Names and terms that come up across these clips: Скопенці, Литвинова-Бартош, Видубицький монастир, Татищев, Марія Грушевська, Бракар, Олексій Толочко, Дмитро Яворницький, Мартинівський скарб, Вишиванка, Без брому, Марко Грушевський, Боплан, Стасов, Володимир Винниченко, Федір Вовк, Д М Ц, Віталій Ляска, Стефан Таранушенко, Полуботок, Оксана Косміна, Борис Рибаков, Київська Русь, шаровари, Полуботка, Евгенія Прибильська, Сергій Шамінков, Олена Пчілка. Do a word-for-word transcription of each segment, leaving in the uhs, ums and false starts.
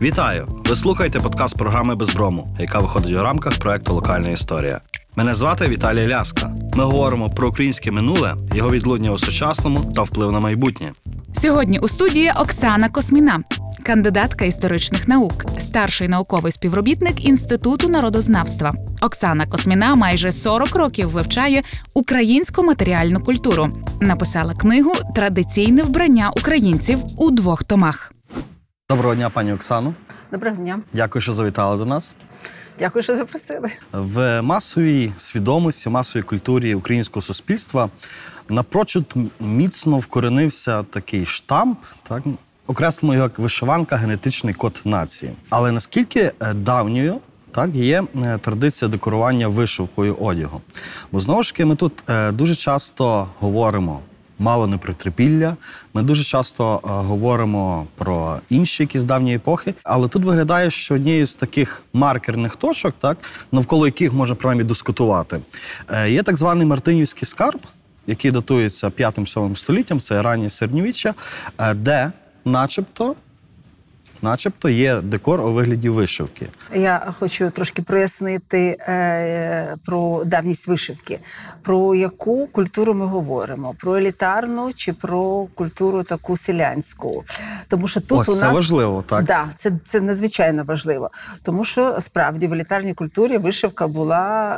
Вітаю! Ви слухаєте подкаст програми «Без брому», яка виходить у рамках проєкту «Локальна історія». Мене звати Віталій Ляска. Ми говоримо про українське минуле, його відлуння у сучасному та вплив на майбутнє. Сьогодні у студії Оксана Косміна, кандидатка історичних наук, старший науковий співробітник Інституту народознавства. Оксана Косміна майже сорок років вивчає українську матеріальну культуру. Написала книгу «Традиційне вбрання українців» у двох томах. Доброго дня, пані Оксано. Доброго дня. Дякую, що завітали до нас. Дякую, що запросили. В масовій свідомості, масовій культурі українського суспільства напрочуд міцно вкоренився такий штамп, так, окреслимо його як вишиванка, генетичний код нації. Але наскільки давньою, так, є традиція декорування вишивкою одягу? Бо, знову ж таки, ми тут дуже часто говоримо мало непритерпілля. Ми дуже часто а, говоримо про інші якісь давні епохи, але тут виглядає, що однією з таких маркерних точок, так, навколо яких можна принаймні дискутувати, е, є так званий Мартинівський скарб, який датується п'ятим-сьомим століттям, це раннє середньовіччя, е, де начебто Начебто є декор у вигляді вишивки. Я хочу трошки прояснити е, про давність вишивки. Про яку культуру ми говоримо? Про елітарну чи про культуру таку селянську? Тому що тут Ось, у нас... це важливо, так? Да, це, це надзвичайно важливо. Тому що, справді, в елітарній культурі вишивка була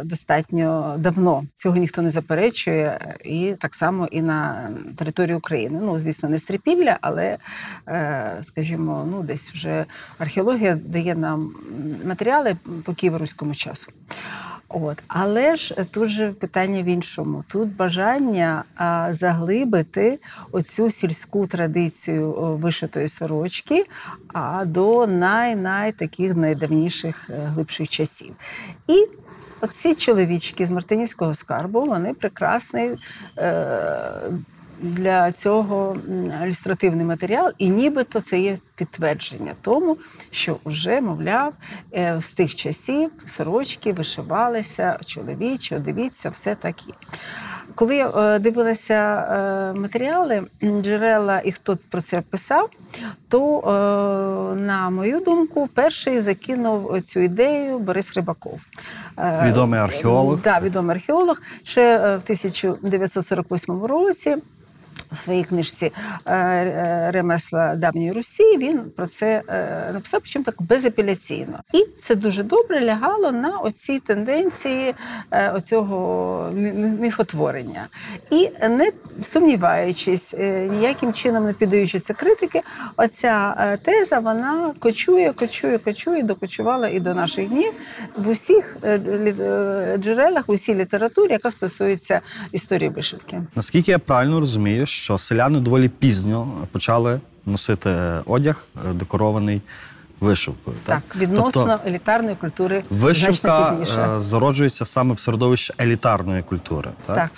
е, достатньо давно. Цього ніхто не заперечує. І так само і на території України. Ну, звісно, не Стрипілля, але, е, скажімо, ну, десь вже археологія дає нам матеріали по києво-руському часу. От. Але ж тут же питання в іншому. Тут бажання а, заглибити оцю сільську традицію вишитої сорочки а, до най-най таких найдавніших, глибших часів. І оці чоловічки з Мартинівського скарбу, вони прекрасний е- для цього ілюстративний матеріал, і нібито це є підтвердження тому, що вже, мовляв, з тих часів сорочки вишивалися чоловічо, дивіться, все так є. Коли я дивилася матеріали, джерела і хто про це писав, то, на мою думку, перший закинув цю ідею Борис Рибаков. Відомий археолог. Да, відомий археолог. Ще в тисяча дев'ятсот сорок восьмому році у своїй книжці «Ремесла давньої Русі» він про це написав, причому так безапеляційно. І це дуже добре лягало на оці тенденції оцього міфотворення. І не сумніваючись, ніяким чином не піддаючися критики, оця теза, вона кочує, кочує, кочує, докочувала і до наших днів в усіх джерелах, в усій літературі, яка стосується історії вишивки. Наскільки я правильно розумію, що селяни доволі пізньо почали носити одяг, декорований вишивкою. Так, так відносно тобто, елітарної культури вишивка значно пізніше зароджується саме в середовищі елітарної культури. Так? Так.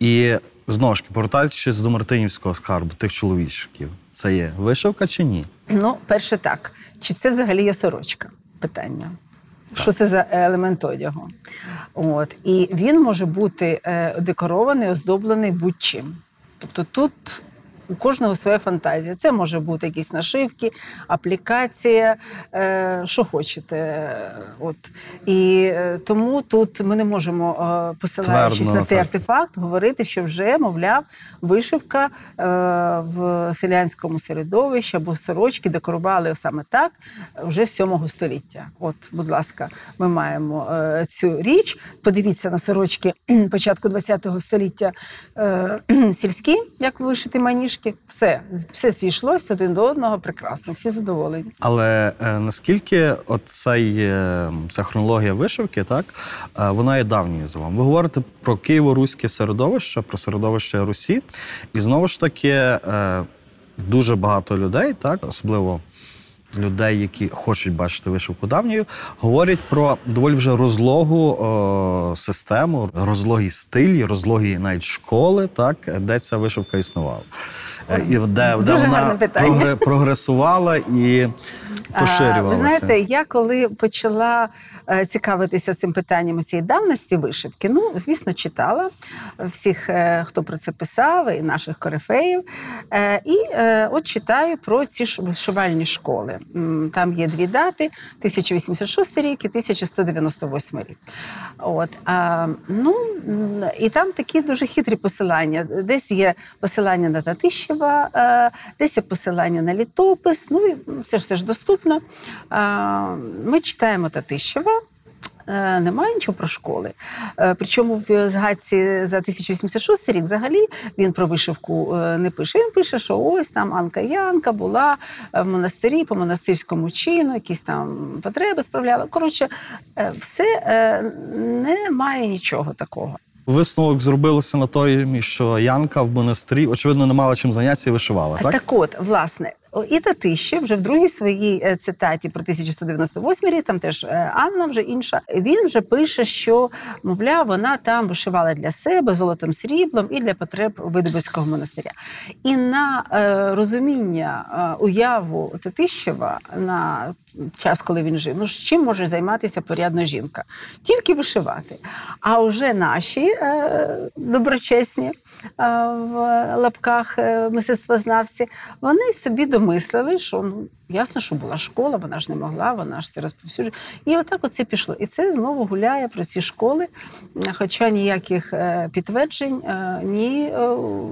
І, знову ж, повертаючись до Мартинівського скарбу, тих чоловічків, це є вишивка чи ні? Ну, перше так. Чи це взагалі є сорочка? Питання. Так. Що це за елемент одягу? От. І він може бути декорований, оздоблений будь-чим. Тобто тут у кожного своя фантазія. Це може бути якісь нашивки, аплікація, е, що хочете. От. І тому тут ми не можемо, посилаючись Твердно, на цей так. артефакт, говорити, що вже, мовляв, вишивка е, в селянському середовищі або сорочки декорували саме так вже з сьомого століття. От, будь ласка, ми маємо е, цю річ. Подивіться на сорочки початку двадцятого століття е, сільські, як вишити маніж. Все, все зійшлося один до одного, прекрасно, всі задоволені. Але е, наскільки оцей, е, ця хронологія вишивки, так, е, вона є давньою за вами? Ви говорите про києво-руське середовище, про середовище Русі, і знову ж таки е, дуже багато людей, так, особливо людей, які хочуть бачити вишивку давньою, говорять про доволі вже розлогу о, систему, розлогі стилі, розлогі навіть школи, так, де ця вишивка існувала. І де, де вона прогресувала і поширювалося? Ви знаєте, я коли почала цікавитися цим питанням усієї давності вишивки, ну, звісно, читала всіх, хто про це писав, і наших корифеїв. І от читаю про ці вишивальні школи. Там є дві дати – тисяча вісімсот шостий рік і тисяча сто дев'яносто восьмий рік. От. Ну, і там такі дуже хитрі посилання. Десь є посилання на Татищева, десь є посилання на літопис, ну і все ж, все ж доступно. Ми читаємо Татищева, немає нічого про школи. Причому в згадці за тисяча вісімсот шостий рік взагалі він про вишивку не пише. Він пише, що ось там Анка Янка була в монастирі по монастирському чину, якісь там потреби справляла. Коротше, все, немає нічого такого. Висновок зробилося на тому, що Янка в монастирі, очевидно, не мала чим зайнятися і вишивала, так? Так от, власне. І Татищев вже в другій своїй цитаті про тисяча сто дев'яносто восьмий рік, там теж Анна вже інша, він вже пише, що, мовляв, вона там вишивала для себе золотим сріблом і для потреб Видубицького монастиря. І на е, розуміння, е, уяву Татищева на час, коли він жив, ну чим може займатися порядна жінка? Тільки вишивати. А вже наші е, доброчесні е, в лапках е, мистецтвознавці, вони собі думали, мислили, що, ну, ясно, що була школа, вона ж не могла, вона ж це розповсюджує. І отак оце пішло. І це знову гуляє про ці школи, хоча ніяких підтверджень ні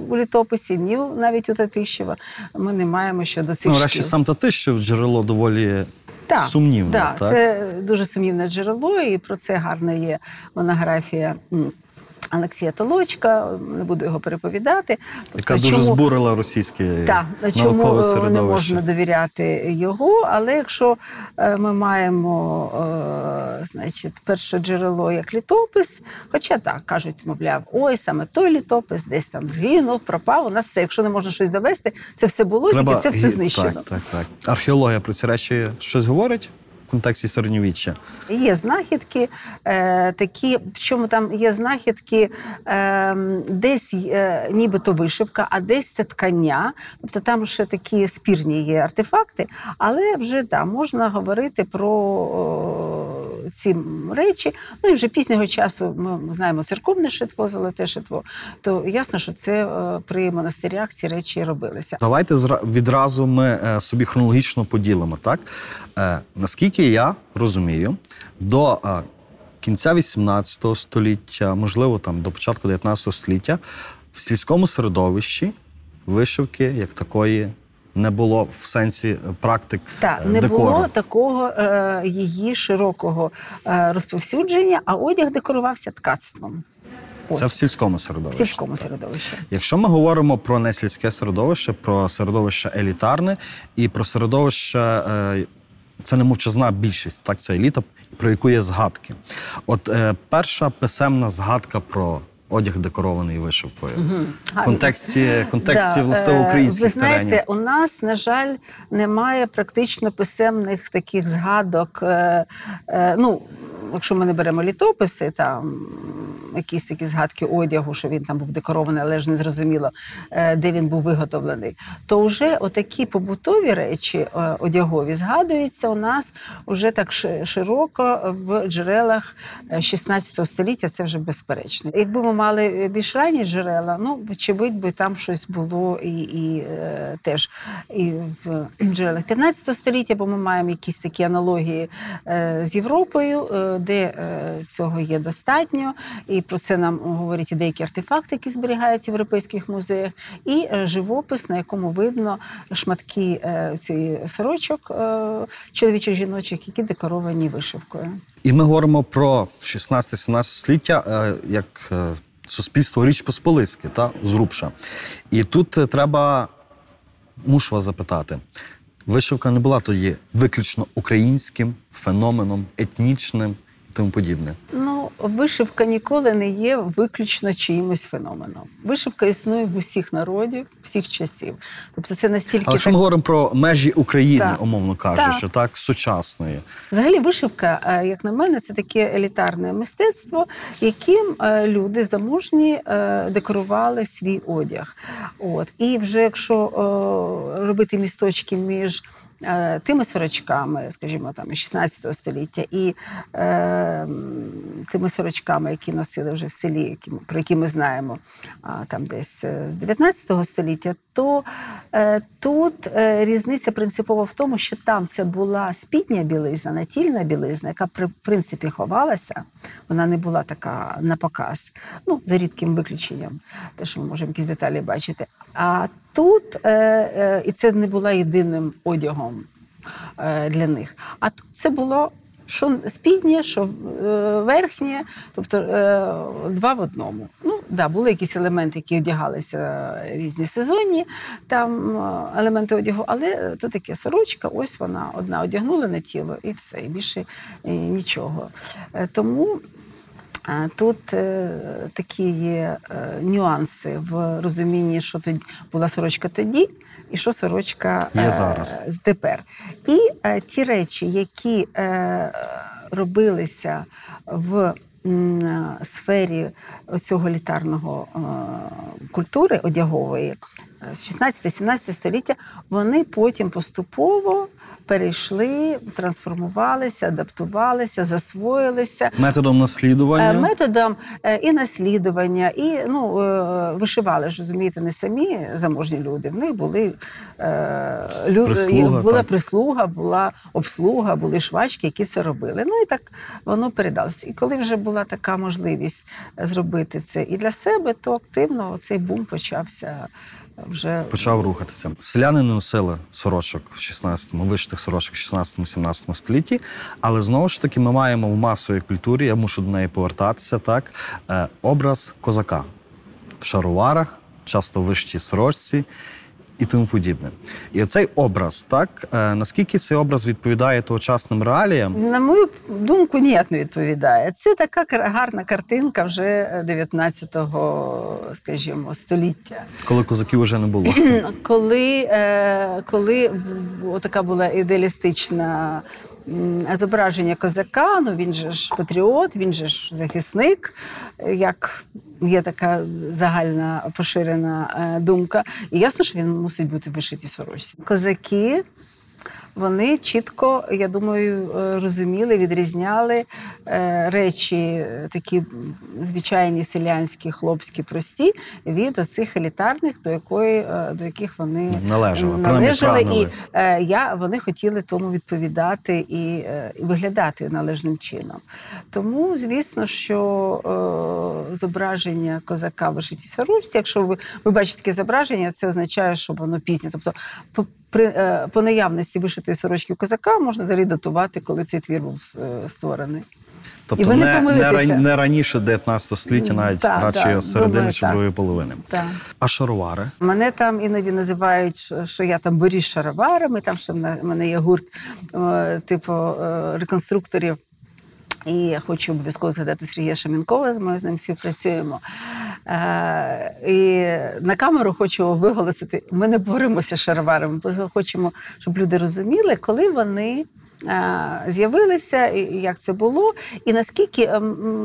у літописі, ні навіть у Татищева ми не маємо щодо цих шкіл. Ну, врешті, сам Татищев джерело доволі... Так, сумнівне, да, так? Це дуже сумнівне джерело, і про це гарна є монографія Олексія Толочка, не буду його переповідати. Тобто, яка дуже збурила російське наукове середовище. Чому не можна довіряти його, але якщо ми маємо, значить, перше джерело як літопис, хоча так, кажуть, мовляв, ой, саме той літопис десь там згинув, пропав, у нас все, якщо не можна щось довести, це все було, треба... тільки це все знищено. Так, так, так. Археологія про ці речі щось говорить? В контексті середньовіччя? Є знахідки е, такі, причому там є знахідки е, десь е, нібито вишивка, а десь це ткання. Тобто там ще такі спірні є артефакти, але вже да, можна говорити про о, ці речі. Ну і вже пізнього часу ми знаємо церковне шитво, золоте шитво, то ясно, що це е, при монастирях ці речі робилися. Давайте відразу ми е, собі хронологічно поділимо, так? Е, наскільки я розумію, до а, кінця вісімнадцятого століття, можливо, там, до початку дев'ятнадцятого століття, в сільському середовищі вишивки як такої не було в сенсі практик декору. Так, не було такого е, її широкого е, розповсюдження, а одяг декорувався ткацтвом. Ось. Це в сільському середовищі. В сільському середовищі. Якщо ми говоримо про несільське середовище, про середовище елітарне і про середовище... Е, Це не мовчазна більшість, так, це еліта, про яку є згадки. От е, перша писемна згадка про одяг, декорований вишивкою, угу, в контексті, контексті да, власне українських теренів. Ви знаєте, теренів. У нас, на жаль, немає практично писемних таких згадок, е, е, ну, якщо ми не беремо літописи, там якісь такі згадки одягу, що він там був декорований, але ж не зрозуміло, де він був виготовлений, то вже отакі побутові речі одягові згадуються у нас вже так широко в джерелах шістнадцятого століття, це вже безперечно. Якби ми мали більш ранні джерела, ну, вочевидь би там щось було і, і теж і в джерелах п'ятнадцятого століття, бо ми маємо якісь такі аналогії з Європою, де цього є достатньо, і про це нам говорять і деякі артефакти, які зберігаються в європейських музеях, і живопис, на якому видно шматки сорочок чоловічих, жіночих, які декоровані вишивкою. І ми говоримо про шістнадцяте-сімнадцяте століття як суспільство Річ Посполиське, та зрубша. І тут треба, мушу вас запитати, вишивка не була тоді виключно українським феноменом, етнічним і тому подібне? Ну, вишивка ніколи не є виключно чиїмось феноменом. Вишивка існує в усіх народів, всіх часів. Тобто це настільки... Але якщо так... ми говоримо про межі України, так, умовно кажучи, так, так, сучасної. Взагалі вишивка, як на мене, це таке елітарне мистецтво, яким люди заможні декорували свій одяг. От. І вже якщо робити місточки між тими сорочками, скажімо, там, шістнадцятого століття, і е, тими сорочками, які носили вже в селі, які, про які ми знаємо, а, там десь з дев'ятнадцятого століття, то е, тут е, різниця принципова в тому, що там це була спідня білизна, натільна білизна, яка, при, в принципі, ховалася. Вона не була така на показ, ну, за рідким виключенням, те, що ми можемо якісь деталі бачити. А тут, е, е, і це не була єдиним одягом е, для них, а тут це було що спіднє, що е, верхнє, тобто е, два в одному. Ну, да, були якісь елементи, які одягалися різні сезонні, там е, елементи одягу, але то таке сорочка, ось вона одна, одягнула на тіло і все, і більше і нічого. Е, тому тут е, такі є е, нюанси в розумінні, що тоді була сорочка тоді, і що сорочка е, зараз. Е, тепер. І е, ті речі, які е, робилися в м, сфері цього елітарного е, культури одягової з шістнадцятого-сімнадцятого століття, вони потім поступово перейшли, трансформувалися, адаптувалися, засвоїлися. Методом наслідування? Методом і наслідування. І, ну, вишивали ж, розумієте, не самі заможні люди. В них були, прислуга, була так. прислуга, була обслуга, були швачки, які це робили. Ну, і так воно передалося. І коли вже була така можливість зробити це і для себе, то активно цей бум почався. Вже... Почав рухатися. Селяни не носили сорочок в шістнадцятому, вишитих сорочок в шістнадцятому-сімнадцятому столітті, але знову ж таки ми маємо в масовій культурі, я мушу до неї повертатися, так, образ козака в шароварах, часто в вишитій сорочці і тому подібне. І цей образ, так, наскільки цей образ відповідає тогочасним реаліям? На мою думку, ніяк не відповідає. Це така гарна картинка вже дев'ятнадцятого, скажімо, століття. Коли козаків вже не було. коли коли така була ідеалістична зображення козака, ну він же ж патріот, він же ж захисник, як є така загальна поширена думка. І ясно, що він мусить бути в вишитій сорочці. Козаки, вони чітко, я думаю, розуміли, відрізняли речі такі звичайні селянські, хлопські, прості, від оцих елітарних, до якої, до яких вони належали. належали і я, вони хотіли тому відповідати і, і виглядати належним чином. Тому, звісно, що е, зображення козака в вишитій сорочці, якщо ви, ви бачите таке зображення, це означає, що воно пізнє. Тобто, При, по наявності вишитої сорочки козака можна взагалі датувати, коли цей твір був створений. Тобто не, не, не раніше дев'ятнадцятого століття, навіть та, радше та, середини думаю, чи та. другої половини. Та. А шаровари? Мене там іноді називають, що я там борюсь з шароварами, там що в мене є гурт типу реконструкторів. І я хочу обов'язково згадати Сергія Шамінкова, ми з ним співпрацюємо. І на камеру хочу виголосити, ми не боремося з шароварами, ми хочемо, щоб люди розуміли, коли вони з'явилися, як це було. І наскільки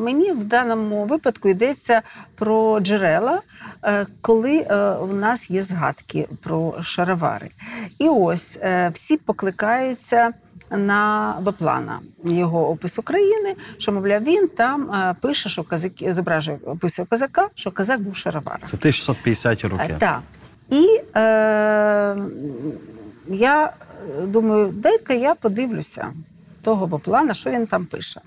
мені в даному випадку йдеться про джерела, коли в нас є згадки про шаровари. І ось всі покликаються на Боплана, його опис України, що, мовляв, він там пише, що козак, зображує, описує козака, що козак був шаровар. Це тисяча шістсот п'ятдесяті роки. Так. І е, я думаю, дай-ка я подивлюся того Боплана, що він там пише.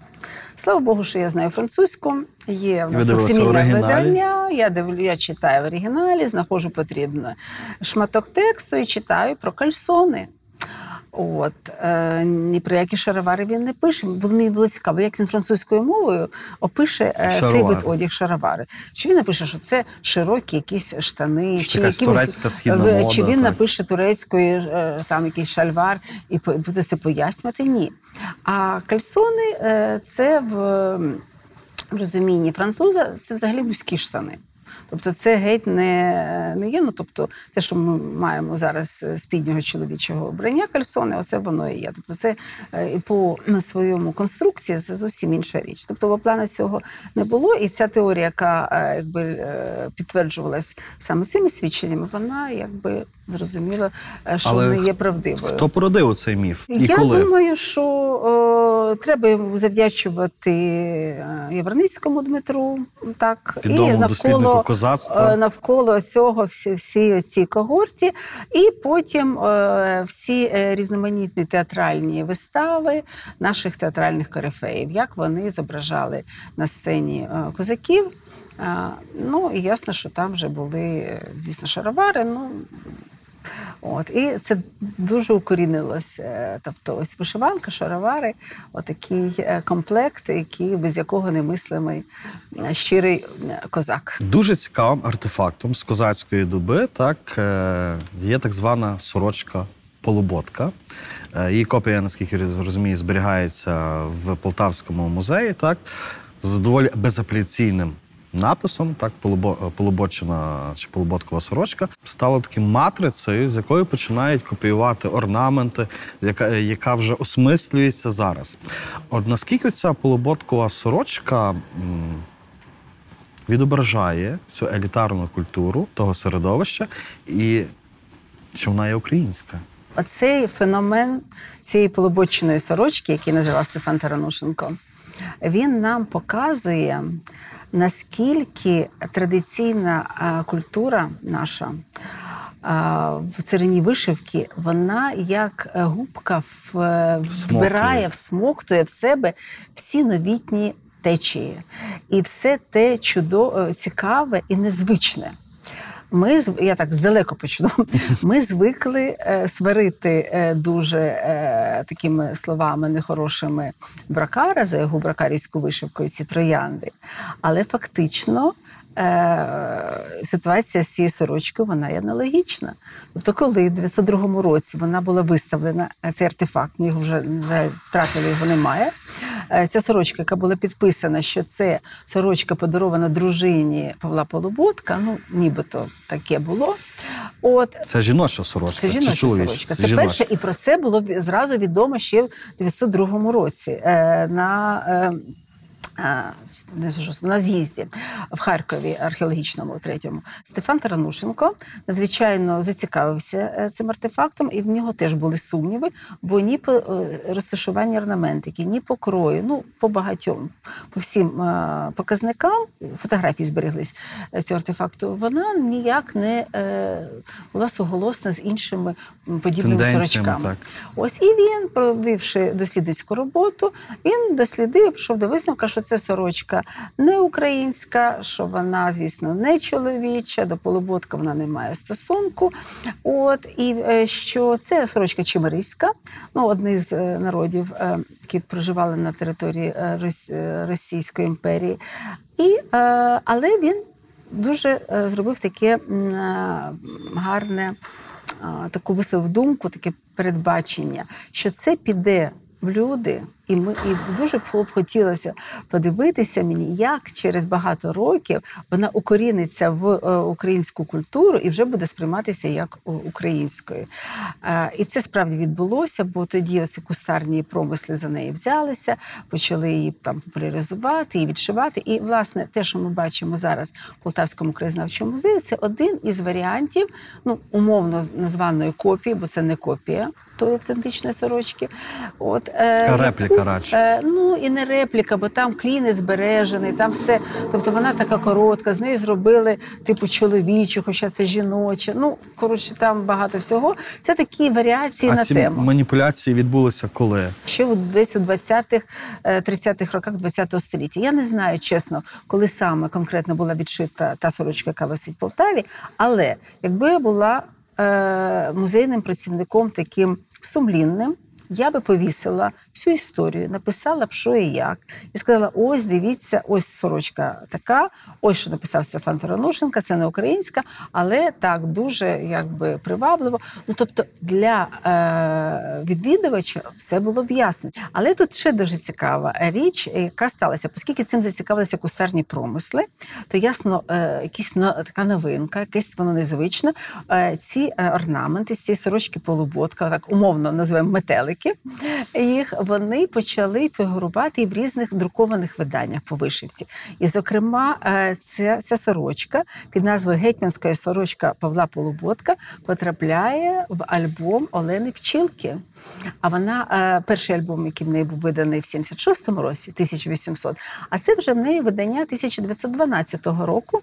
Слава Богу, що я знаю французьку, є в нас максимільне видання, я, дивлю, я читаю в оригіналі, знаходжу потрібний шматок тексту і читаю про кальсони. От, е, ні про які шаровари він не пише. Бо мені було цікаво, як він французькою мовою опише е, цей вид одяг шаровари. Чи він напише, що це широкі якісь штани, чи, чи, якимось, турецька східна мода, чи він так. напише турецькою е, там якийсь шальвар і буде це пояснювати? Ні. А кальсони е, – це в, в розумінні француза, це взагалі вузькі штани. Тобто це геть не, не є, ну, тобто те, що ми маємо зараз спіднього чоловічого обрання кальсони, оце воно і є. Тобто це по своєму конструкції це зовсім інша річ. Тобто Боплана цього не було, і ця теорія, яка якби підтверджувалась саме цими свідченнями, вона якби зрозуміла, що але не є правдивою. Хто породив цей міф? І Я коли? думаю, що о, треба йому завдячувати Яворницькому Дмитру, так, відомому і навколо, козацтва. навколо цього всі, всі ці когорті, і потім о, всі різноманітні театральні вистави наших театральних корифеїв, як вони зображали на сцені козаків. Ну, і ясно, що там вже були, звісно, шаровари, ну, от. І це дуже укорінилось. Тобто, ось вишиванка, шаровари, отакий комплект, який, без якого не мислимий щирий козак. Дуже цікавим артефактом з козацької доби, так, є так звана сорочка Полуботка. Її копія, наскільки я розумію, зберігається в Полтавському музеї, так, з доволі безапеляційним написом, так, полуботчина чи полуботкова сорочка, стала такою матрицею, з якою починають копіювати орнаменти, яка, яка вже осмислюється зараз. От наскільки ця полуботкова сорочка м, відображає цю елітарну культуру того середовища і чи вона є українська? Оцей феномен цієї полуботчиної сорочки, який називав Стефан Таранушенко, він нам показує, наскільки традиційна культура наша в царині вишивки, вона як губка вбирає, всмоктує в себе всі новітні течії. І все те чудове, цікаве і незвичне. Ми, я так здалеку почну, ми звикли сварити дуже такими словами нехорошими Бракара за його бракарівську вишивку і ці троянди. Але фактично ситуація з цією сорочкою, вона є аналогічна. Тобто, коли в дев'ятсот другому році вона була виставлена, цей артефакт, ми його вже втратили, його немає. Ця сорочка, яка була підписана, що це сорочка подарована дружині Павла Полуботка, ну, нібито таке було. От. Це жіноча сорочка? Це жіноча сорочка. Це, це перше, і про це було зразу відомо ще в дев'ятсот другому році на... на з'їзді в Харкові, археологічному, третьому. Стефан Таранушенко надзвичайно зацікавився цим артефактом, і в нього теж були сумніви, бо ні по розташуванню орнаментики, ні по крою, ну, по багатьом, по всім показникам, фотографії збереглись цього артефакту, вона ніяк не була суголосна з іншими подібними сорочками. Так. Ось і він, провівши дослідницьку роботу, він дослідив, пішов до висновка, що це сорочка не українська, що вона, звісно, не чоловіча, до полуботка вона не має стосунку. От, і що це сорочка чимериська, ну, одні з народів, які проживали на території Російської імперії. І, але він дуже зробив таке гарне, таку висловив думку, таке передбачення, що це піде в люди, і ми і дуже б хотілося подивитися мені, як через багато років вона укоріниться в українську культуру і вже буде сприйматися як українською. І це справді відбулося, бо тоді оці кустарні промисли за неї взялися, почали її там популяризувати і відшивати. І, власне, те, що ми бачимо зараз в Полтавському краєзнавчому музеї, це один із варіантів, ну, умовно названої копії, бо це не копія тої автентичної сорочки. От, е, репліка радше. Е, ну, і не репліка, бо там крій не збережений, там все, тобто вона така коротка, з неї зробили типу чоловічу, хоча це жіноче, ну, коротше, там багато всього. Це такі варіації а на тему. А ці маніпуляції відбулися коли? Ще десь у двадцятих-тридцятих роках двадцятого століття. Я не знаю, чесно, коли саме конкретно була відшита та сорочка, яка висить в Полтаві, але якби я була музейним працівником таким сумлінним, я би повісила всю історію, написала б, що і як. І сказала, ось, дивіться, ось сорочка така, ось що написав Стефан Таранушенко, це не українська, але так, дуже, якби, привабливо. Ну, тобто, для е- відвідувача все було б ясно. Але тут ще дуже цікава річ, яка сталася. Оскільки цим зацікавилися кустарні промисли, то, ясно, е- якісь на- така новинка, якесь воно незвичне. Е- ці орнаменти, ці сорочки Полуботка, так умовно називаємо метелики, їх, вони почали фігурувати і в різних друкованих виданнях по вишивці. І, зокрема, ця, ця сорочка під назвою «Гетьманська сорочка Павла Полуботка» потрапляє в альбом Олени Пчілки. А вона, перший альбом, який в неї був виданий в сімдесят шостому році, тисяча вісімсот, а це вже в неї видання тисяча дев'ятсот дванадцятого року.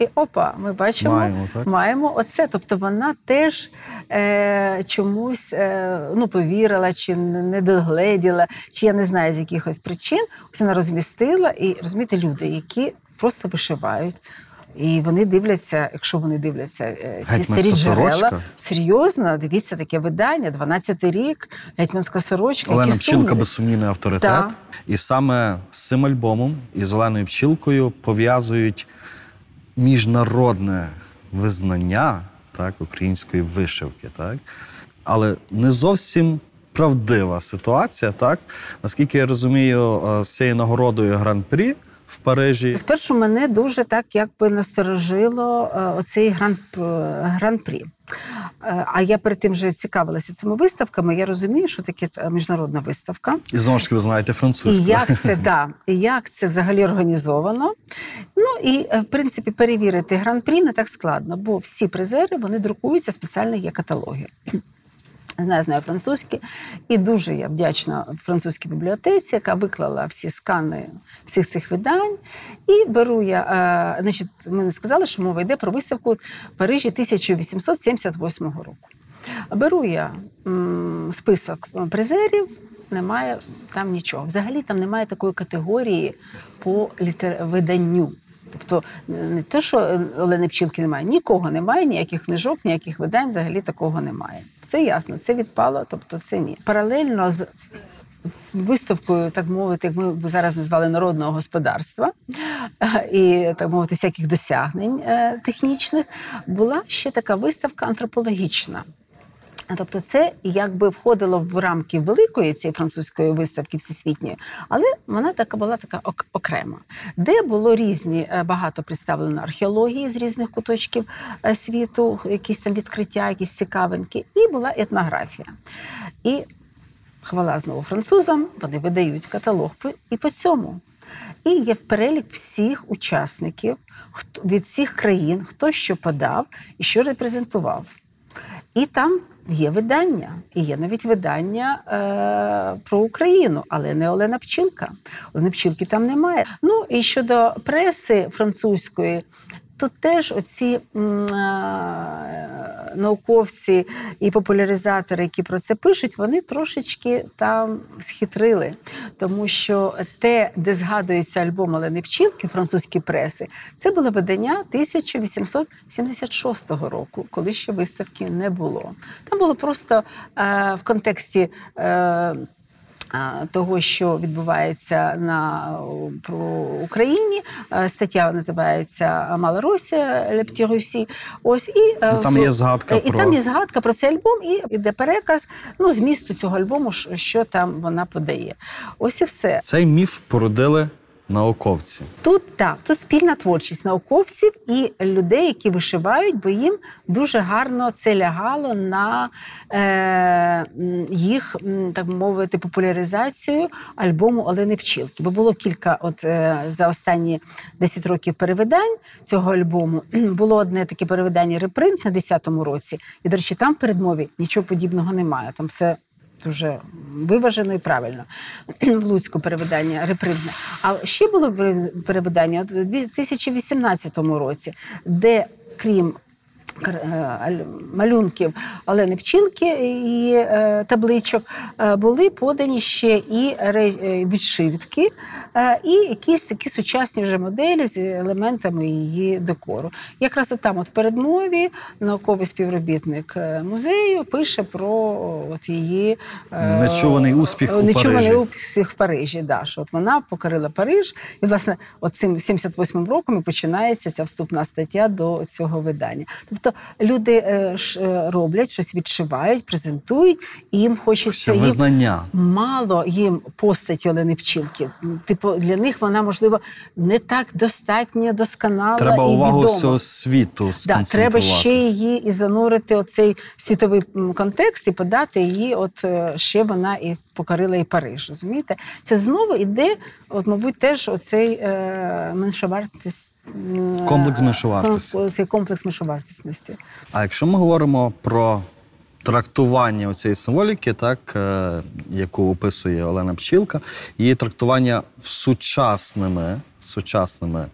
І опа, ми бачимо, маємо, маємо оце. Тобто вона теж е, чомусь е, ну, повірила, чи не догледіла, чи я не знаю з якихось причин. Ось вона розмістила, і, розумієте, люди, які просто вишивають. І вони дивляться, якщо вони дивляться ці старі джерела, серйозно, дивіться таке видання, дванадцятий рік, «Гетьманська сорочка». Олена Пчілка – безсумнівний авторитет. Да. І саме з цим альбомом, і з Оленою Пчілкою пов'язують міжнародне визнання, так, української вишивки, так, але не зовсім правдива ситуація, так, наскільки я розумію, з цією нагородою Гран-прі в Парижі. Спершу мене дуже так якби насторожило оцей Гран-прі. А я перед тим вже цікавилася цими виставками, я розумію, що таке міжнародна виставка. І знову ж таки, ви знаєте, французьку. І як це, да, і як це взагалі організовано. Ну і, в принципі, перевірити Гран-прі не так складно, бо всі призери, вони друкуються, спеціально є каталоги. Я знаю французькі, і дуже я вдячна французькій бібліотеці, яка виклала всі скани всіх цих видань. І беру я, е, значить, мені сказали, що мова йде про виставку в Парижі тисяча вісімсот сімдесят восьмого року. Беру я м, список призерів, немає там нічого. Взагалі там немає такої категорії по літер... виданню. Тобто не те, що Олени Пчілки немає, нікого немає, ніяких книжок, ніяких видань взагалі такого немає. Все ясно, це відпало, тобто це ні. Паралельно з виставкою, так мовити, як ми зараз назвали, народного господарства і, так мовити, всяких досягнень технічних, була ще така виставка антропологічна. Тобто це якби входило в рамки великої цієї французької виставки всесвітньої, але вона така була така окрема, де було різні, багато представлено археології з різних куточків світу, якісь там відкриття, якісь цікавинки, і була етнографія. І хвала знову французам, вони видають каталог і по цьому. І є перелік всіх учасників від всіх країн, хто що подав і що репрезентував. І там є видання, і є навіть видання е, про Україну, але не Олена Пчілка. Олени Пчілки там немає. Ну, і щодо преси французької, то теж оці м, е, науковці і популяризатори, які про це пишуть, вони трошечки там схитрили. Тому що те, де згадується альбом Олени Пчілки, французькі преси, це було видання тисяча вісімсот сімдесят шостого року, коли ще виставки не було. Там було просто е, в контексті е, того, що відбувається на про Україні. Стаття називається «Малоросія», «Le Petit Russie». Ось, і там в, є згадка і про... там є згадка про цей альбом, і йде переказ, ну, змісту цього альбому, що там вона подає. Ось і все. Цей міф породили науковці. Тут, так, тут спільна творчість науковців і людей, які вишивають, бо їм дуже гарно це лягало на е, їх, так би мовити, популяризацію альбому Олени Пчілки. Бо було кілька, от е, за останні десять років перевидань цього альбому. Було одне таке перевидання репринт на десятому році. І, до речі, там в передмові нічого подібного немає, там все дуже виважено і правильно. В Луцьку перевидання репринтне. А ще було перевидання у дві тисячі вісімнадцятому році, де, крім малюнків Олени Пчілки і табличок, були подані ще і відшивки, і якісь такі сучасні вже моделі з елементами її декору. Якраз от там от в передмові науковий співробітник музею пише про от її нечуваний успіх у Парижі. Нечуваний успіх в Парижі, да, що от вона покорила Париж. І, власне, от цим сімдесят восьмим роком і починається ця вступна стаття до цього видання. Тобто люди роблять, щось відшивають, презентують, і їм хочеться їм визнання. Мало їм постаті Олени Пчілки. Типу, для них вона, можливо, не так достатньо досконала треба і відома. Треба увагу всього світу сконцентрувати. Да, треба ще її і занурити оцей світовий контекст і подати її, от ще вона і покорила і Париж, розумієте? Це знову іде, от, мабуть, теж оцей е, меншовартість. Комплекс меншовартості. Цей комплекс меншовартісності. А якщо ми говоримо про трактування цієї символіки, так, е, яку описує Олена Пчілка, її трактування сучасними, сучасними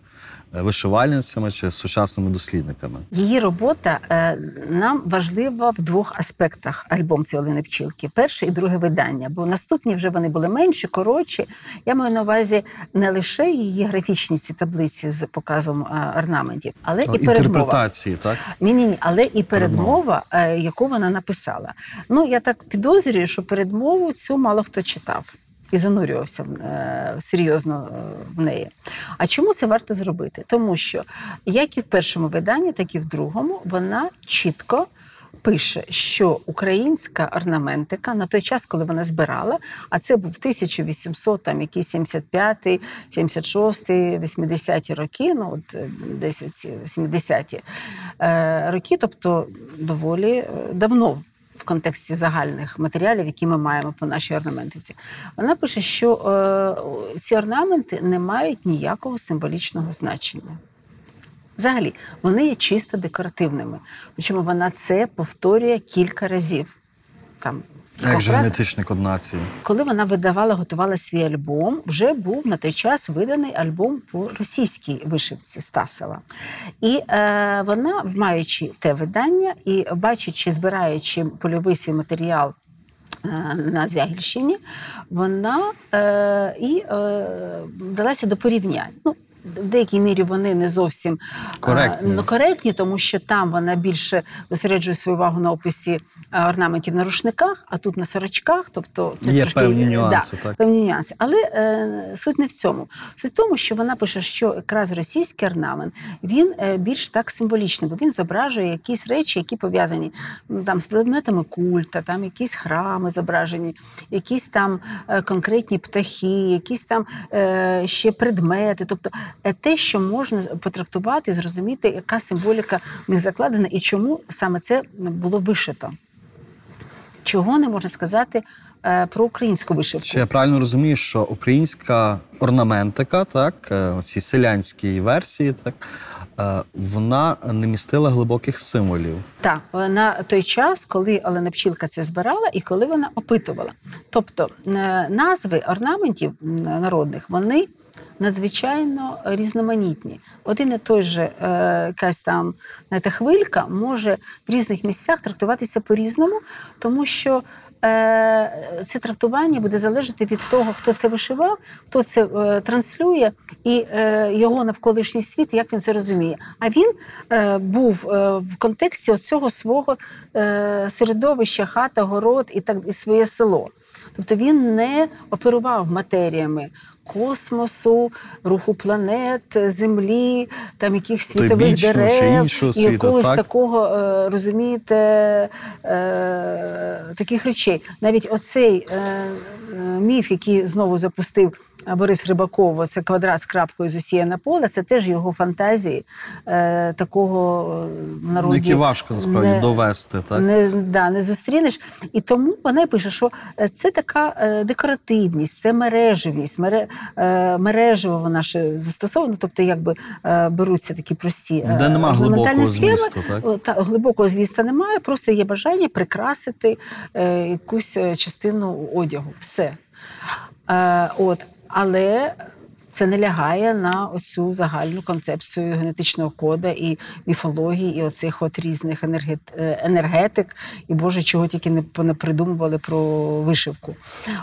вишивальницями чи сучасними дослідниками. Її робота е, нам важлива в двох аспектах альбом цієї Олени Пчілки. Перше і друге видання, бо наступні вже вони були менші, коротші. Я маю на увазі не лише її графічні ці таблиці з показом е, орнаментів, але і передмова. Інтерпретації, так? Ні-ні-ні, але і передмова, е, яку вона написала. Ну, я так підозрюю, що передмову цю мало хто читав. І занурювався серйозно в неї. А чому це варто зробити? Тому що, як і в першому виданні, так і в другому, вона чітко пише, що українська орнаментика на той час, коли вона збирала, а це був тисяча вісімсот сімдесят п'ятий, сімдесят шостий, вісімдесяті роки, ну от десь оці сімдесяті роки, тобто доволі давно в контексті загальних матеріалів, які ми маємо по нашій орнаментиці. Вона пише, що е, ці орнаменти не мають ніякого символічного значення. Взагалі, вони є чисто декоративними. Причому вона це повторює кілька разів. Там, як же генетичний код нації? Коли вона видавала, готувала свій альбом, вже був на той час виданий альбом по російській вишивці Стасова. І е, вона, маючи те видання і бачачи, збираючи польовий свій матеріал е, на Звягільщині, вона е, і е, далася до порівнянь. Ну, в деякій мірі вони не зовсім коректні. А, коректні, тому що там вона більше зосереджує свою увагу на описі орнаментів на рушниках, а тут на сорочках. Тобто це є трошки певні нюанси, да, так? Певні нюанси. Але е, суть не в цьому. Суть в тому, що вона пише, що якраз російський орнамент, він е, більш так символічний, бо він зображує якісь речі, які пов'язані там з предметами культа, там якісь храми зображені, якісь там е, конкретні птахи, якісь там е, ще предмети. Тобто те, що можна потрактувати, зрозуміти, яка символіка в них закладена і чому саме це було вишито. Чого не можна сказати про українську вишивку. Чи я правильно розумію, що українська орнаментика, так, оці селянські версії, так, вона не містила глибоких символів? Так, на той час, коли Олена Пчілка це збирала і коли вона опитувала. Тобто назви орнаментів народних, вони надзвичайно різноманітні. Один і той же е, якась там знаєте, хвилька може в різних місцях трактуватися по-різному, тому що е, це трактування буде залежати від того, хто це вишивав, хто це е, транслює, і е, його навколишній світ, як він це розуміє. А він е, був е, в контексті оцього свого е, середовища, хата, город і, так, і своє село. Тобто він не оперував матеріями космосу, руху планет, землі, там якихось світових дерев, і якогось такого, розумієте, таких речей. Навіть оцей міф, який знову запустив Борис Рибаков, це квадрат з крапкою засіяне поле, це теж його фантазії е, такого народу. Які важко, насправді, не, довести. Так? Не, да, не зустрінеш. І тому вона пише, що це така е, декоративність, це мережевність, мере, е, мережево вона ще застосована, тобто якби е, беруться такі прості е, де нема глибокого змісту, так? Та, глибокого змісту немає, просто є бажання прикрасити е, якусь частину одягу. Все. Е, от. Але це не лягає на оцю загальну концепцію генетичного коду і міфології, і оцих от різних енергет... енергетик, і, Боже, чого тільки не придумували про вишивку.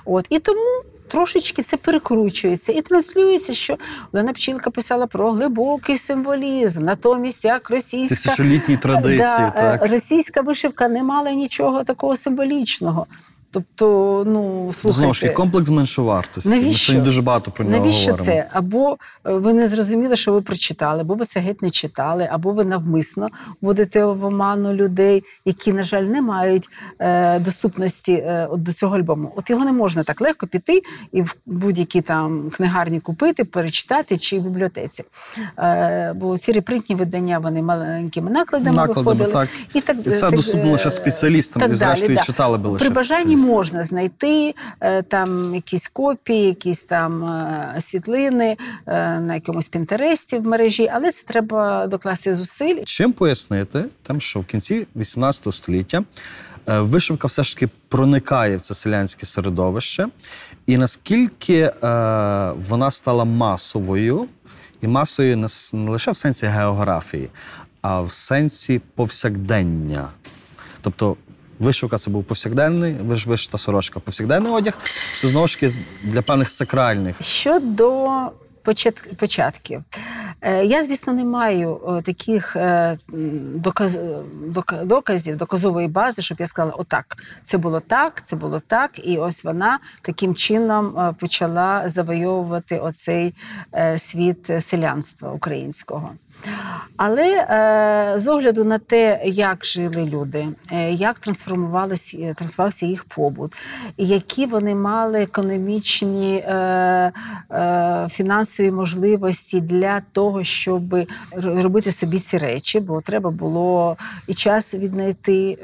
От. І тому трошечки це перекручується і транслюється, що Олена Пчілка писала про глибокий символізм, натомість як російська... Тисячолітні традиції, да, так. Російська вишивка не мала нічого такого символічного. Тобто, ну, слухайте... Знову ж, і комплекс меншовартості. Навіщо? Ми сьогодні дуже багато про нього Навіщо говоримо. Навіщо це? Або ви не зрозуміли, що ви прочитали, або ви це геть не читали, або ви навмисно вводите в оману людей, які, на жаль, не мають е, доступності е, до цього альбому. От його не можна так легко піти і в будь-які там книгарні купити, перечитати чи в бібліотеці. Е, бо ці репринтні видання, вони маленькими накладами, накладами виходили. Так. І так, і це так, доступно лише спеціалістам, і зрештою да. читали би лише спеціалістам. Можна знайти там якісь копії, якісь там світлини на якомусь Пінтересті в мережі, але це треба докласти зусиль. Чим пояснити, тим, що в кінці вісімнадцятого століття вишивка все ж таки проникає в це селянське середовище, і наскільки вона стала масовою, і масовою не лише в сенсі географії, а в сенсі повсякдення. Тобто вишивка – це був повсякденний, вишита сорочка – повсякденний одяг. Це, знову ж таки, для певних сакральних. Щодо початків. Я, звісно, не маю таких доказ... доказів, доказової бази, щоб я сказала, отак, це було так, це було так, і ось вона таким чином почала завойовувати оцей світ селянства українського. Але з огляду на те, як жили люди, як трансформувався їх побут, які вони мали економічні, фінансові можливості для того, щоб робити собі ці речі, бо треба було і час віднайти,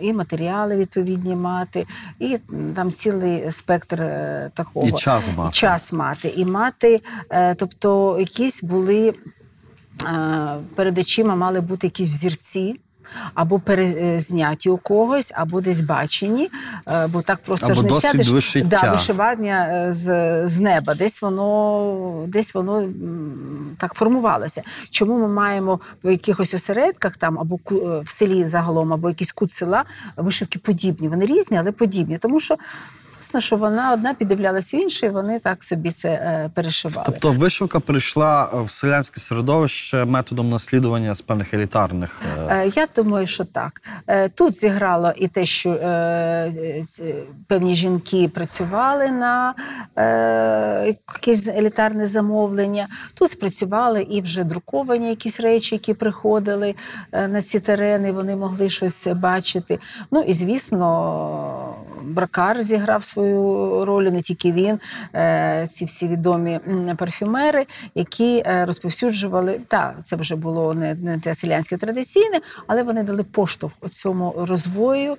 і матеріали відповідні мати, і там цілий спектр такого. І час мати. Час мати. І мати, тобто якісь були... Перед очима мали бути якісь взірці, або перезняті у когось, або десь бачені, бо так просто або ж не сядеш. Вишиття. Да, вишивання з, з неба. Десь воно, десь воно так формувалося. Чому ми маємо в якихось осередках, там, або в селі загалом, або якийсь кут села, вишивки подібні. Вони різні, але подібні, тому що ясно, що вона одна піддивлялася в іншу, і вони так собі це е, перешивали. Тобто вишивка прийшла в селянське середовище методом наслідування з певних елітарних... Е... Е, я думаю, що так. Е, тут зіграло і те, що е, певні жінки працювали на е, якесь елітарне замовлення. Тут спрацювали і вже друковані якісь речі, які приходили е, на ці терени, вони могли щось бачити. Ну і, звісно, бракар зіграв свою роль, не тільки він, ці всі відомі парфюмери, які розповсюджували, так, це вже було не, не те селянське традиційне, але вони дали поштовх у цьому розвою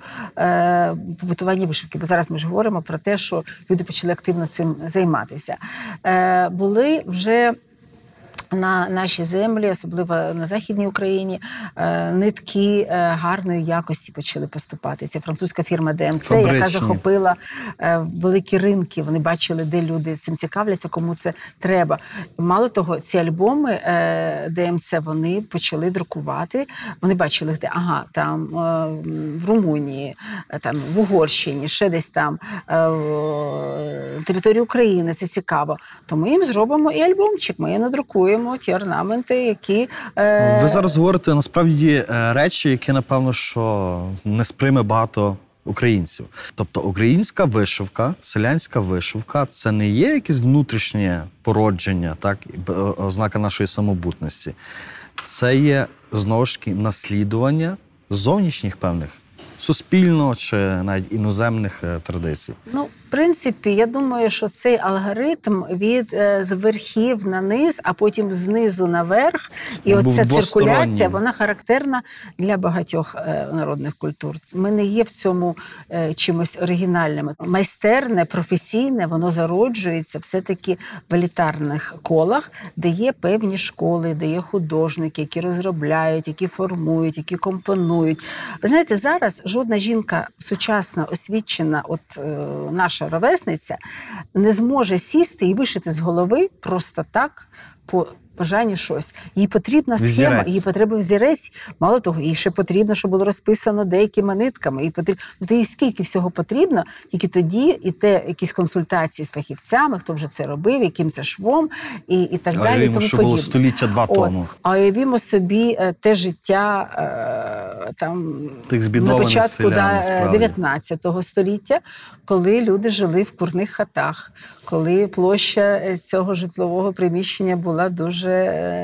побутування вишивки. Бо зараз ми ж говоримо про те, що люди почали активно цим займатися. Були вже на нашій землі, особливо на Західній Україні, нитки гарної якості почали поступати. Це французька фірма Д М Ц, Фабричні. Яка захопила великі ринки. Вони бачили, де люди цим цікавляться, кому це треба. Мало того, ці альбоми Д М Ц вони почали друкувати. Вони бачили, де ага, там в Румунії, там в Угорщині, ще десь там в території України. Це цікаво. То ми їм зробимо і альбомчик, ми їм надрукуємо. Ті орнаменти, які... Е... Ви зараз говорите, насправді, речі, які, напевно, що не сприйме багато українців. Тобто українська вишивка, селянська вишивка – це не є якесь внутрішнє породження, так, ознака нашої самобутності. Це є, знову ж таки, наслідування зовнішніх певних суспільно чи навіть іноземних традицій. Ну, в принципі, я думаю, що цей алгоритм від з верхів на низ, а потім знизу наверх, і оця циркуляція, вона характерна для багатьох народних культур. Ми не є в цьому чимось оригінальними. Майстерне, професійне, воно зароджується все-таки в елітарних колах, де є певні школи, де є художники, які розробляють, які формують, які компонують. Ви знаєте, зараз жодна жінка сучасна, освічена, от наша ваша ровесниця не зможе сісти і вишити з голови просто так по бажанню щось. Їй потрібна схема, взірець. Їй потрібен взірець. Мало того, їй ще потрібно, щоб було розписано деякими нитками. Їй потрібно, ну, їй скільки всього потрібно, тільки тоді і те якісь консультації з фахівцями, хто вже це робив, яким це швом і, і так а далі. Уявімо, що було століття два тому. От, а уявімо собі те життя е, там на початку селян, да, дев'ятнадцятого століття, коли люди жили в курних хатах, коли площа цього житлового приміщення була дуже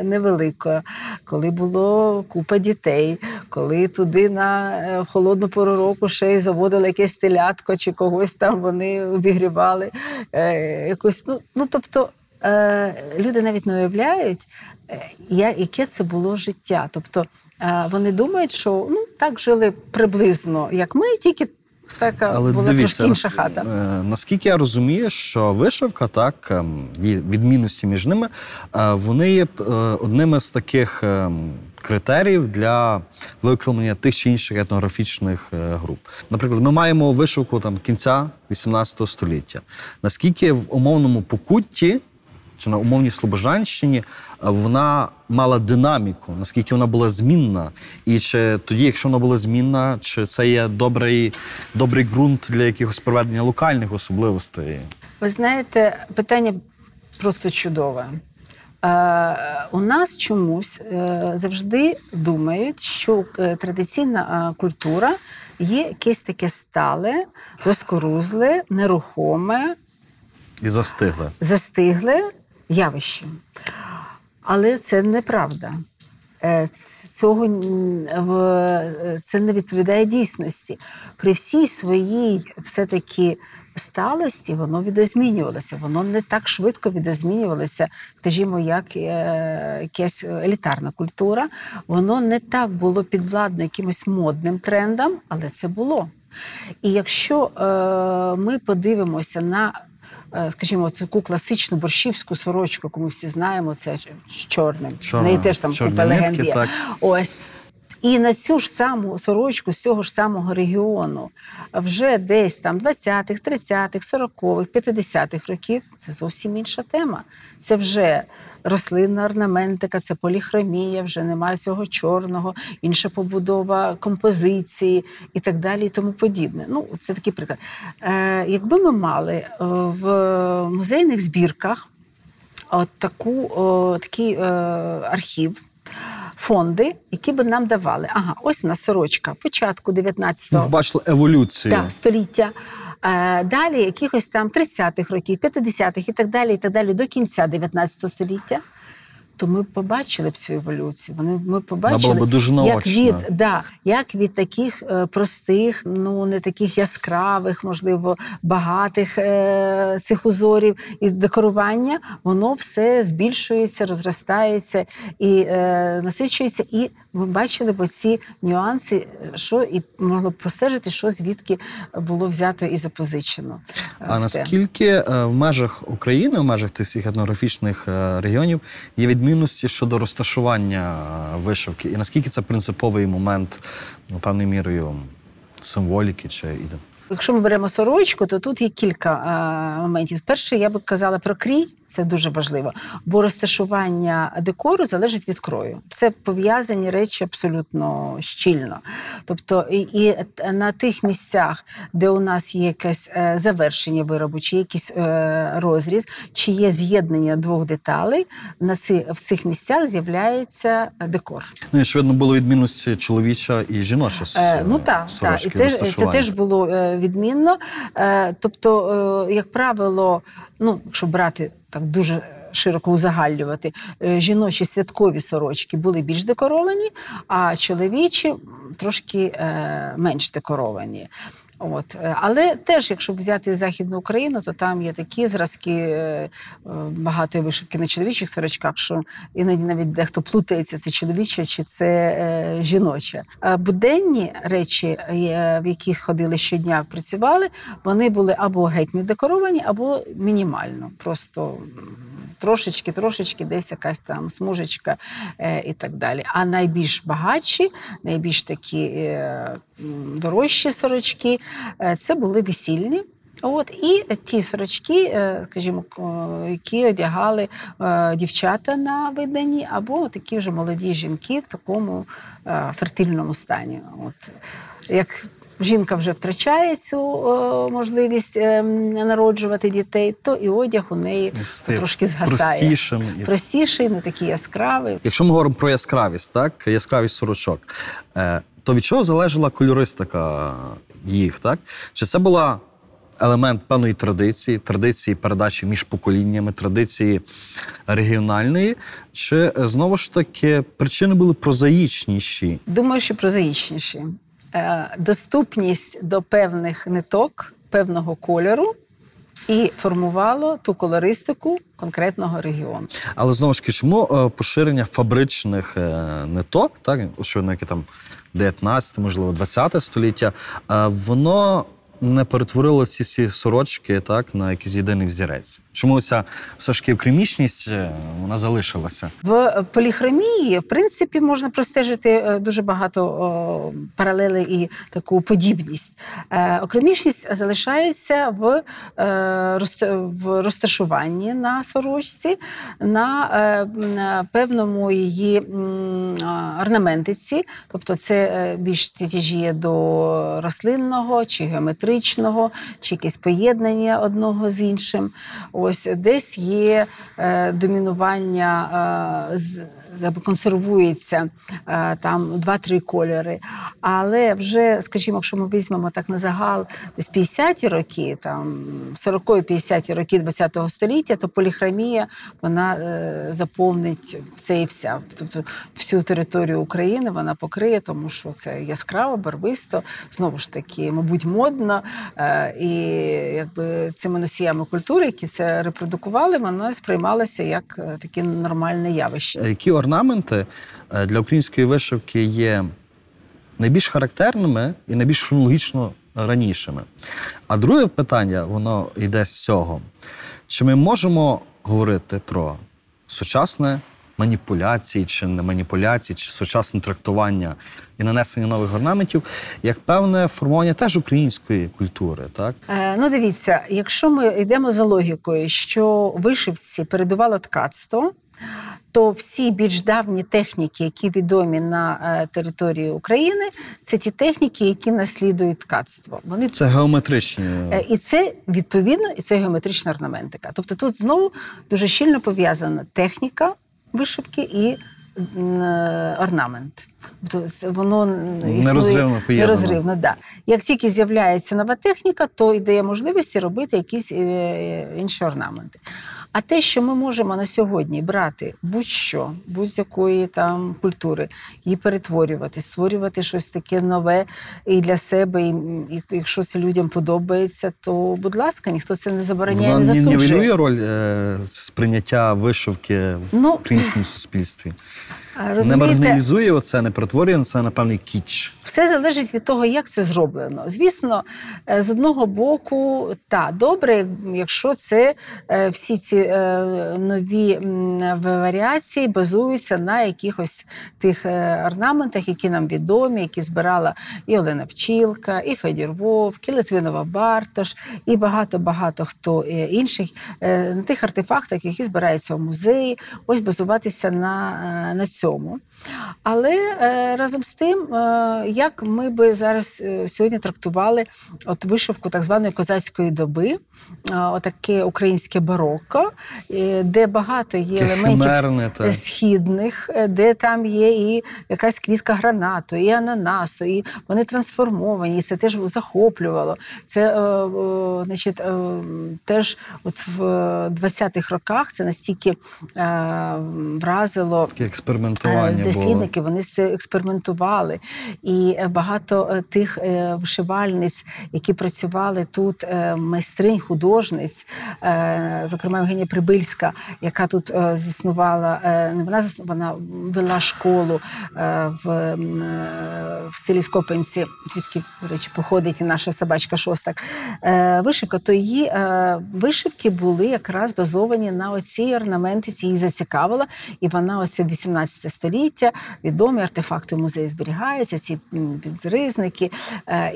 невелика, коли було купа дітей, коли туди на холодну пору року ще й заводили якесь телятко чи когось там, вони обігрівали е, якось. Ну, ну тобто е, люди навіть не уявляють, е, яке це було життя. Тобто е, вони думають, що ну так жили приблизно, як ми, тільки така але була дивіться, трошки інша хата. Е, наскільки я розумію, що вишивка, так, і відмінності між ними, е, вони є е, одними з таких е, критеріїв для викривлення тих чи інших етнографічних е, груп. Наприклад, ми маємо вишивку там, кінця вісімнадцятого століття. Наскільки в умовному Покутті, чи на умовній Слобожанщині, вона мала динаміку, наскільки вона була змінна. І чи тоді, якщо вона була змінна, чи це є добрий, добрий ґрунт для якихось проведення локальних особливостей? Ви знаєте, питання просто чудове. У нас чомусь завжди думають, що традиційна культура є якесь таке стале, заскорузле, нерухоме, і застигли. Застигли явище. Але це неправда. Цього, це не відповідає дійсності. При всій своїй все-таки сталості воно відозмінювалося. Воно не так швидко відозмінювалося, скажімо, як якась елітарна культура. Воно не так було підвладно якимось модним трендам, але це було. І якщо ми подивимося на скажімо, цю класичну борщівську сорочку, яку ми всі знаємо, це з чорним. В неї теж там купа легенд є. Так. Ось. І на цю ж саму сорочку з цього ж самого регіону вже десь там двадцятих, тридцятих, сорокових, п'ятдесятих років – це зовсім інша тема. Це вже рослинна орнаментика, це поліхромія, вже немає цього чорного, інша побудова композиції і так далі, і тому подібне. Ну, це такий приклад. Е, якби ми мали в музейних збірках от таку, о, такий е, архів, фонди, які б нам давали. Ага, ось у нас сорочка початку дев'ятнадцятого. Ми бачили еволюцію. Так, століття. Далі якихось там тридцятих років, п'ятдесятих і так далі, і так далі, до кінця дев'ятнадцятого століття. То ми побачили б цю еволюцію. Вони ми побачили, як від, да, як від таких е, простих, ну не таких яскравих, можливо, багатих е, цих узорів і декорування, воно все збільшується, розростається і е, насичується. І ми бачили б ці нюанси, що і могло б постежити, що звідки було взято і запозичено. А наскільки в межах України, в межах тих етнографічних регіонів є відмінності щодо розташування вишивки, і наскільки це принциповий момент, ну, певною мірою, символіки чи іде? Якщо ми беремо сорочку, то тут є кілька а, моментів. Перше, я би казала про крій, це дуже важливо, бо розташування декору залежить від крою. Це пов'язані речі абсолютно щільно. Тобто і, і на тих місцях, де у нас є якесь е, завершення виробу, чи якийсь е, розріз, чи є з'єднання двох деталей, на ці, в цих місцях з'являється декор. Ну, і що видно було відмінності чоловіча і жіноча е, ну, та, сорочки та. І теж, це теж було е, відмінно. Е, тобто, е, як правило, ну, якщо брати так дуже широко узагальнювати, жіночі святкові сорочки були більш декоровані, а чоловічі трошки е, менш декоровані. От. Але теж, якщо взяти Західну Україну, то там є такі зразки багатої вишивки на чоловічих сорочках, що іноді навіть дехто плутається, це чоловіче чи це жіноче. Буденні речі, в яких ходили щодня, працювали, вони були або геть не декоровані, або мінімально. Просто трошечки, трошечки, десь якась там смужечка і так далі. А найбільш багатші, найбільш такі дорожчі сорочки – це були весільні, От, і ті сорочки, скажімо, які одягали дівчата на виданні, або такі вже молоді жінки в такому фертильному стані. От, як жінка вже втрачає цю е, можливість е, народжувати дітей, то і одяг у неї Стив. трошки згасає. Простішим. Простіший, не такий яскравий. Якщо ми говоримо про яскравість, так, яскравість сорочок, е, то від чого залежала кольористика їх, так? Чи це була елемент певної традиції, традиції передачі між поколіннями, традиції регіональної, чи, знову ж таки, причини були прозаїчніші? Думаю, що прозаїчніші. Доступність до певних ниток, певного кольору і формувало ту колористику конкретного регіону. Але, знову ж таки, чому поширення фабричних ниток, так, що на яке там дев'ятнадцяте, можливо, двадцяте століття, воно не перетворило ці всі сорочки, так, на якийсь єдиний взірець? Чому ця все ж таки окремішність, вона залишилася? В поліхромії, в принципі, можна простежити дуже багато паралели і таку подібність. Окремішність залишається в, в розташуванні на сорочці, на, на певному її орнаментиці, тобто це більш тяжіє до рослинного чи геометричного, чи якесь поєднання одного з іншим. Ось десь є е, домінування, е, з, консервується е, там два-три кольори. Але вже, скажімо, якщо ми візьмемо так на загал десь п'ятдесяті роки, там сорокові-п'ятдесяті роки ХХ століття, то поліхромія, вона е, заповнить все і вся. Тобто всю територію України вона покриє, тому що це яскраво, барвисто, знову ж таки, мабуть, модно. Е, і якби цими носіями культури, які це репродукували, воно сприймалося як таке нормальне явище. Які орнаменти для української вишивки є найбільш характерними і найбільш хронологічно ранішими? А друге питання, воно йде з цього. Чи ми можемо говорити про сучасне маніпуляції чи не маніпуляції, чи сучасне трактування і нанесення нових орнаментів, як певне формування теж української культури, так? Е, ну, дивіться, якщо ми йдемо за логікою, що вишивці передувало ткацтво, то всі більш давні техніки, які відомі на території України, це ті техніки, які наслідують ткацтво. Вони... Це геометричні. І це, відповідно, і це геометрична орнаментика. Тобто тут знову дуже щільно пов'язана техніка вишивки і орнамент. Тобто воно нерозривно поєднано. Нерозривно, да. Як тільки з'являється нова техніка, то й дає можливість робити якісь інші орнаменти. А те, що ми можемо на сьогодні брати будь-що, будь-якої там культури, її перетворювати, створювати щось таке нове і для себе, і, і якщо це людям подобається, то, будь ласка, ніхто це не забороняє, не засуджує. Вона нівелює роль е- сприйняття вишивки ну, в українському суспільстві? Не маргіналізує оце, не перетворює це на певний кіч? Все залежить від того, як це зроблено. Звісно, з одного боку, та, добре, якщо це всі ці нові варіації базуються на якихось тих орнаментах, які нам відомі, які збирала і Олена Пчілка, і Федір Вовк, і Литвинова-Бартош, і багато-багато хто інших, на тих артефактах, які збираються в музеї, ось базуватися на, на цьому. Але разом з тим, як ми би зараз сьогодні трактували от вишивку так званої козацької доби, отаке українське бароко, де багато є елементів східних, де там є і якась квітка гранату, і ананасу, і вони трансформовані, і це теж захоплювало. Це, значить, теж от в двадцятих роках це настільки вразило... Таке експериментування. Дослідники, вони з цим експериментували. І багато тих вишивальниць, які працювали тут, майстринь, художниць, зокрема Евгенія Прибильська, яка тут заснувала, вона, вона вела школу в, в селі Скопенці, звідки, до речі, походить і наша собачка Шостак, вишивка, то її вишивки були якраз базовані на оці орнаменти, ці її зацікавила, і вона оце в вісімнадцятому шістнадцятого століття, відомі артефакти музею зберігаються, ці підризники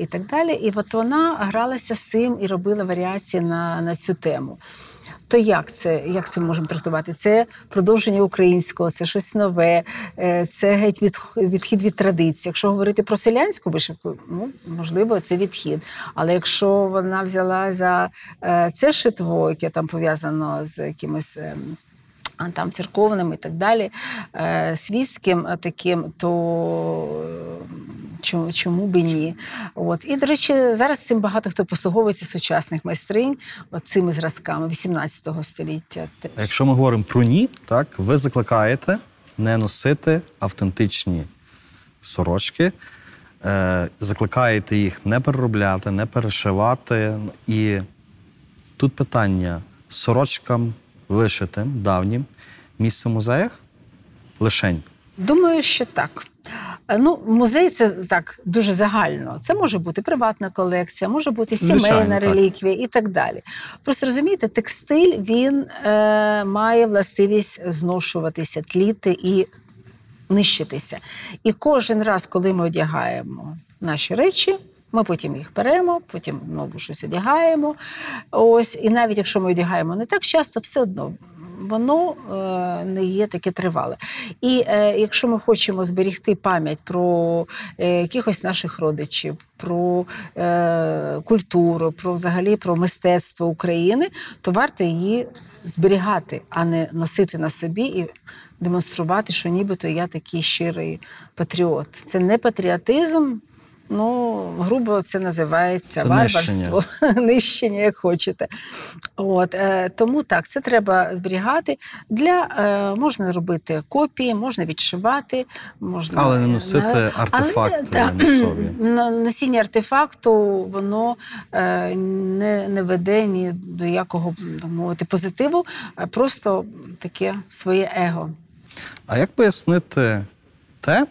і так далі. І от вона гралася з цим і робила варіації на, на цю тему. То як це, як це можемо трактувати? Це продовження українського, це щось нове, це геть від, відхід від традицій. Якщо говорити про селянську вишивку, ну, можливо, це відхід. Але якщо вона взяла за це шитво, яке там пов'язано з якимось там церковним і так далі, світським таким, то чому, чому би ні? От. І, до речі, зараз цим багато хто послуговується сучасних майстринь цими зразками вісімнадцятого століття. Якщо ми говоримо про ні, так, ви закликаєте не носити автентичні сорочки, закликаєте їх не переробляти, не перешивати. І тут питання сорочкам вишитим, давнім, місце в музеях? Лишень. Думаю, що так. Ну, музей – це так дуже загально. Це може бути приватна колекція, може бути сімейна, звичайно, реліквія і так далі. Просто розумієте, текстиль, він е, має властивість зношуватися, тліти і нищитися. І кожен раз, коли ми одягаємо наші речі, ми потім їх беремо, потім знову щось одягаємо. Ось, і навіть якщо ми одягаємо не так часто, все одно воно е, не є таке тривале. І е, якщо ми хочемо зберігти пам'ять про е, якихось наших родичів, про е, культуру, про взагалі про мистецтво України, то варто її зберігати, а не носити на собі і демонструвати, що нібито я такий щирий патріот. Це не патріотизм. Ну, грубо це називається це варварство, нищення. нищення, як хочете. От, е, тому так, це треба зберігати. Для, е, можна робити копії, можна відшивати. Можна, але не носити на, артефакти але, на собі. Носіння артефакту, воно е, не, не веде ні до якого, так мовити, позитиву, а просто таке своє его. А як пояснити те,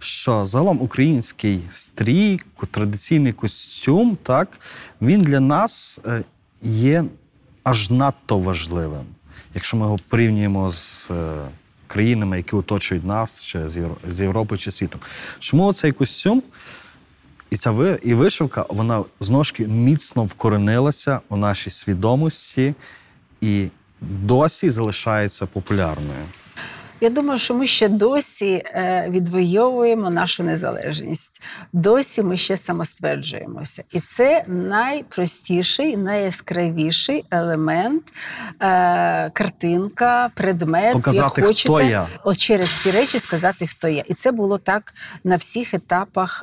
що загалом український стрій, традиційний костюм, так, він для нас є аж надто важливим. Якщо ми його порівнюємо з країнами, які оточують нас, чи з Європою, чи світом. Чому цей костюм і ця вишивка, вона з ножки міцно вкоренилася у нашій свідомості і досі залишається популярною? Я думаю, що ми ще досі відвоюємо нашу незалежність. Досі ми ще самостверджуємося. І це найпростіший, найяскравіший елемент, картинка, предмет. Показати, як хочете, хто я. От через ці речі сказати, хто я. І це було так на всіх етапах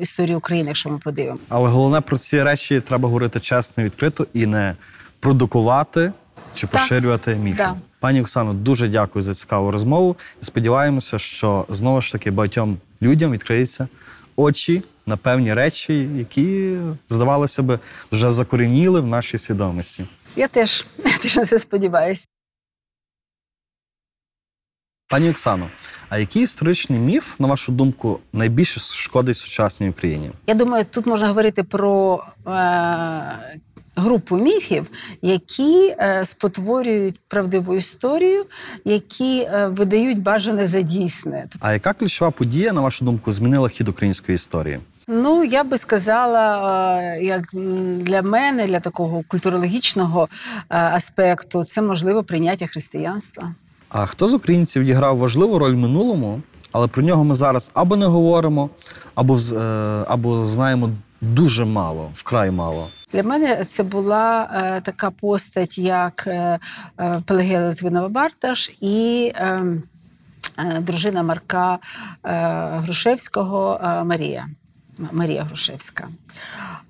історії України, якщо ми подивимося. Але головне, про ці речі треба говорити чесно і відкрито і не продукувати чи поширювати міфи. Да. Пані Оксано, дуже дякую за цікаву розмову. Сподіваємося, що, знову ж таки, багатьом людям відкриються очі на певні речі, які, здавалося б, вже закорініли в нашій свідомості. Я теж, я теж на це сподіваюся. Пані Оксано, а який історичний міф, на вашу думку, найбільше шкодить сучасній Україні? Я думаю, тут можна говорити про е- групу міфів, які е, спотворюють правдиву історію, які е, видають бажане за дійсне. А яка ключова подія, на вашу думку, змінила хід української історії? Ну, я би сказала, як для мене, для такого культурологічного е, аспекту, це, можливо, прийняття християнства. А хто з українців відіграв важливу роль в минулому, але про нього ми зараз або не говоримо, або, е, або знаємо дуже мало, вкрай мало? Для мене це була е, така постать, як е, е, Пелагея Литвинова-Бартош і е, е, дружина Марка е, Грушевського е, Марія. Марія Грушевська.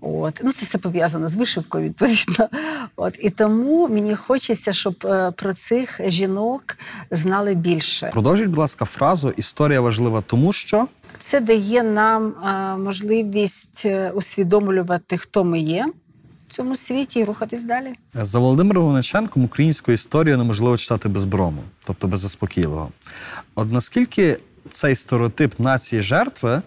От. Ну, це все пов'язано з вишивкою, відповідно. От. І тому мені хочеться, щоб е, про цих жінок знали більше. Продовжіть, будь ласка, фразу «Історія важлива тому, що…» Це дає нам е, можливість усвідомлювати, хто ми є в цьому світі і рухатись далі. За Володимиром Винниченком українську історію неможливо читати без брому, тобто без заспокійливого. От наскільки цей стереотип нації жертви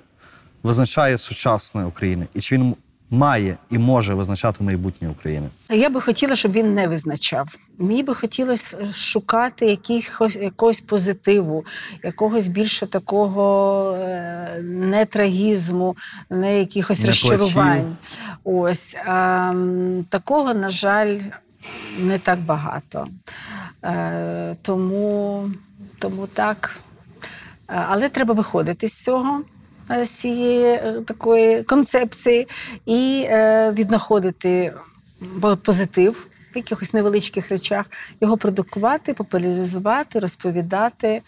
визначає сучасне Україну? І чи він має і може визначати майбутнє України? Я би хотіла, щоб він не визначав. Мені би хотілося шукати якихось, якогось позитиву, якогось більше такого не трагізму, не якихось не розчарувань. Ось. А, такого, на жаль, не так багато. А, тому, тому так. А, але треба виходити з цього. З цієї такої концепції і е, віднаходити позитив в якихось невеличких речах, його продукувати, популяризувати, розповідати,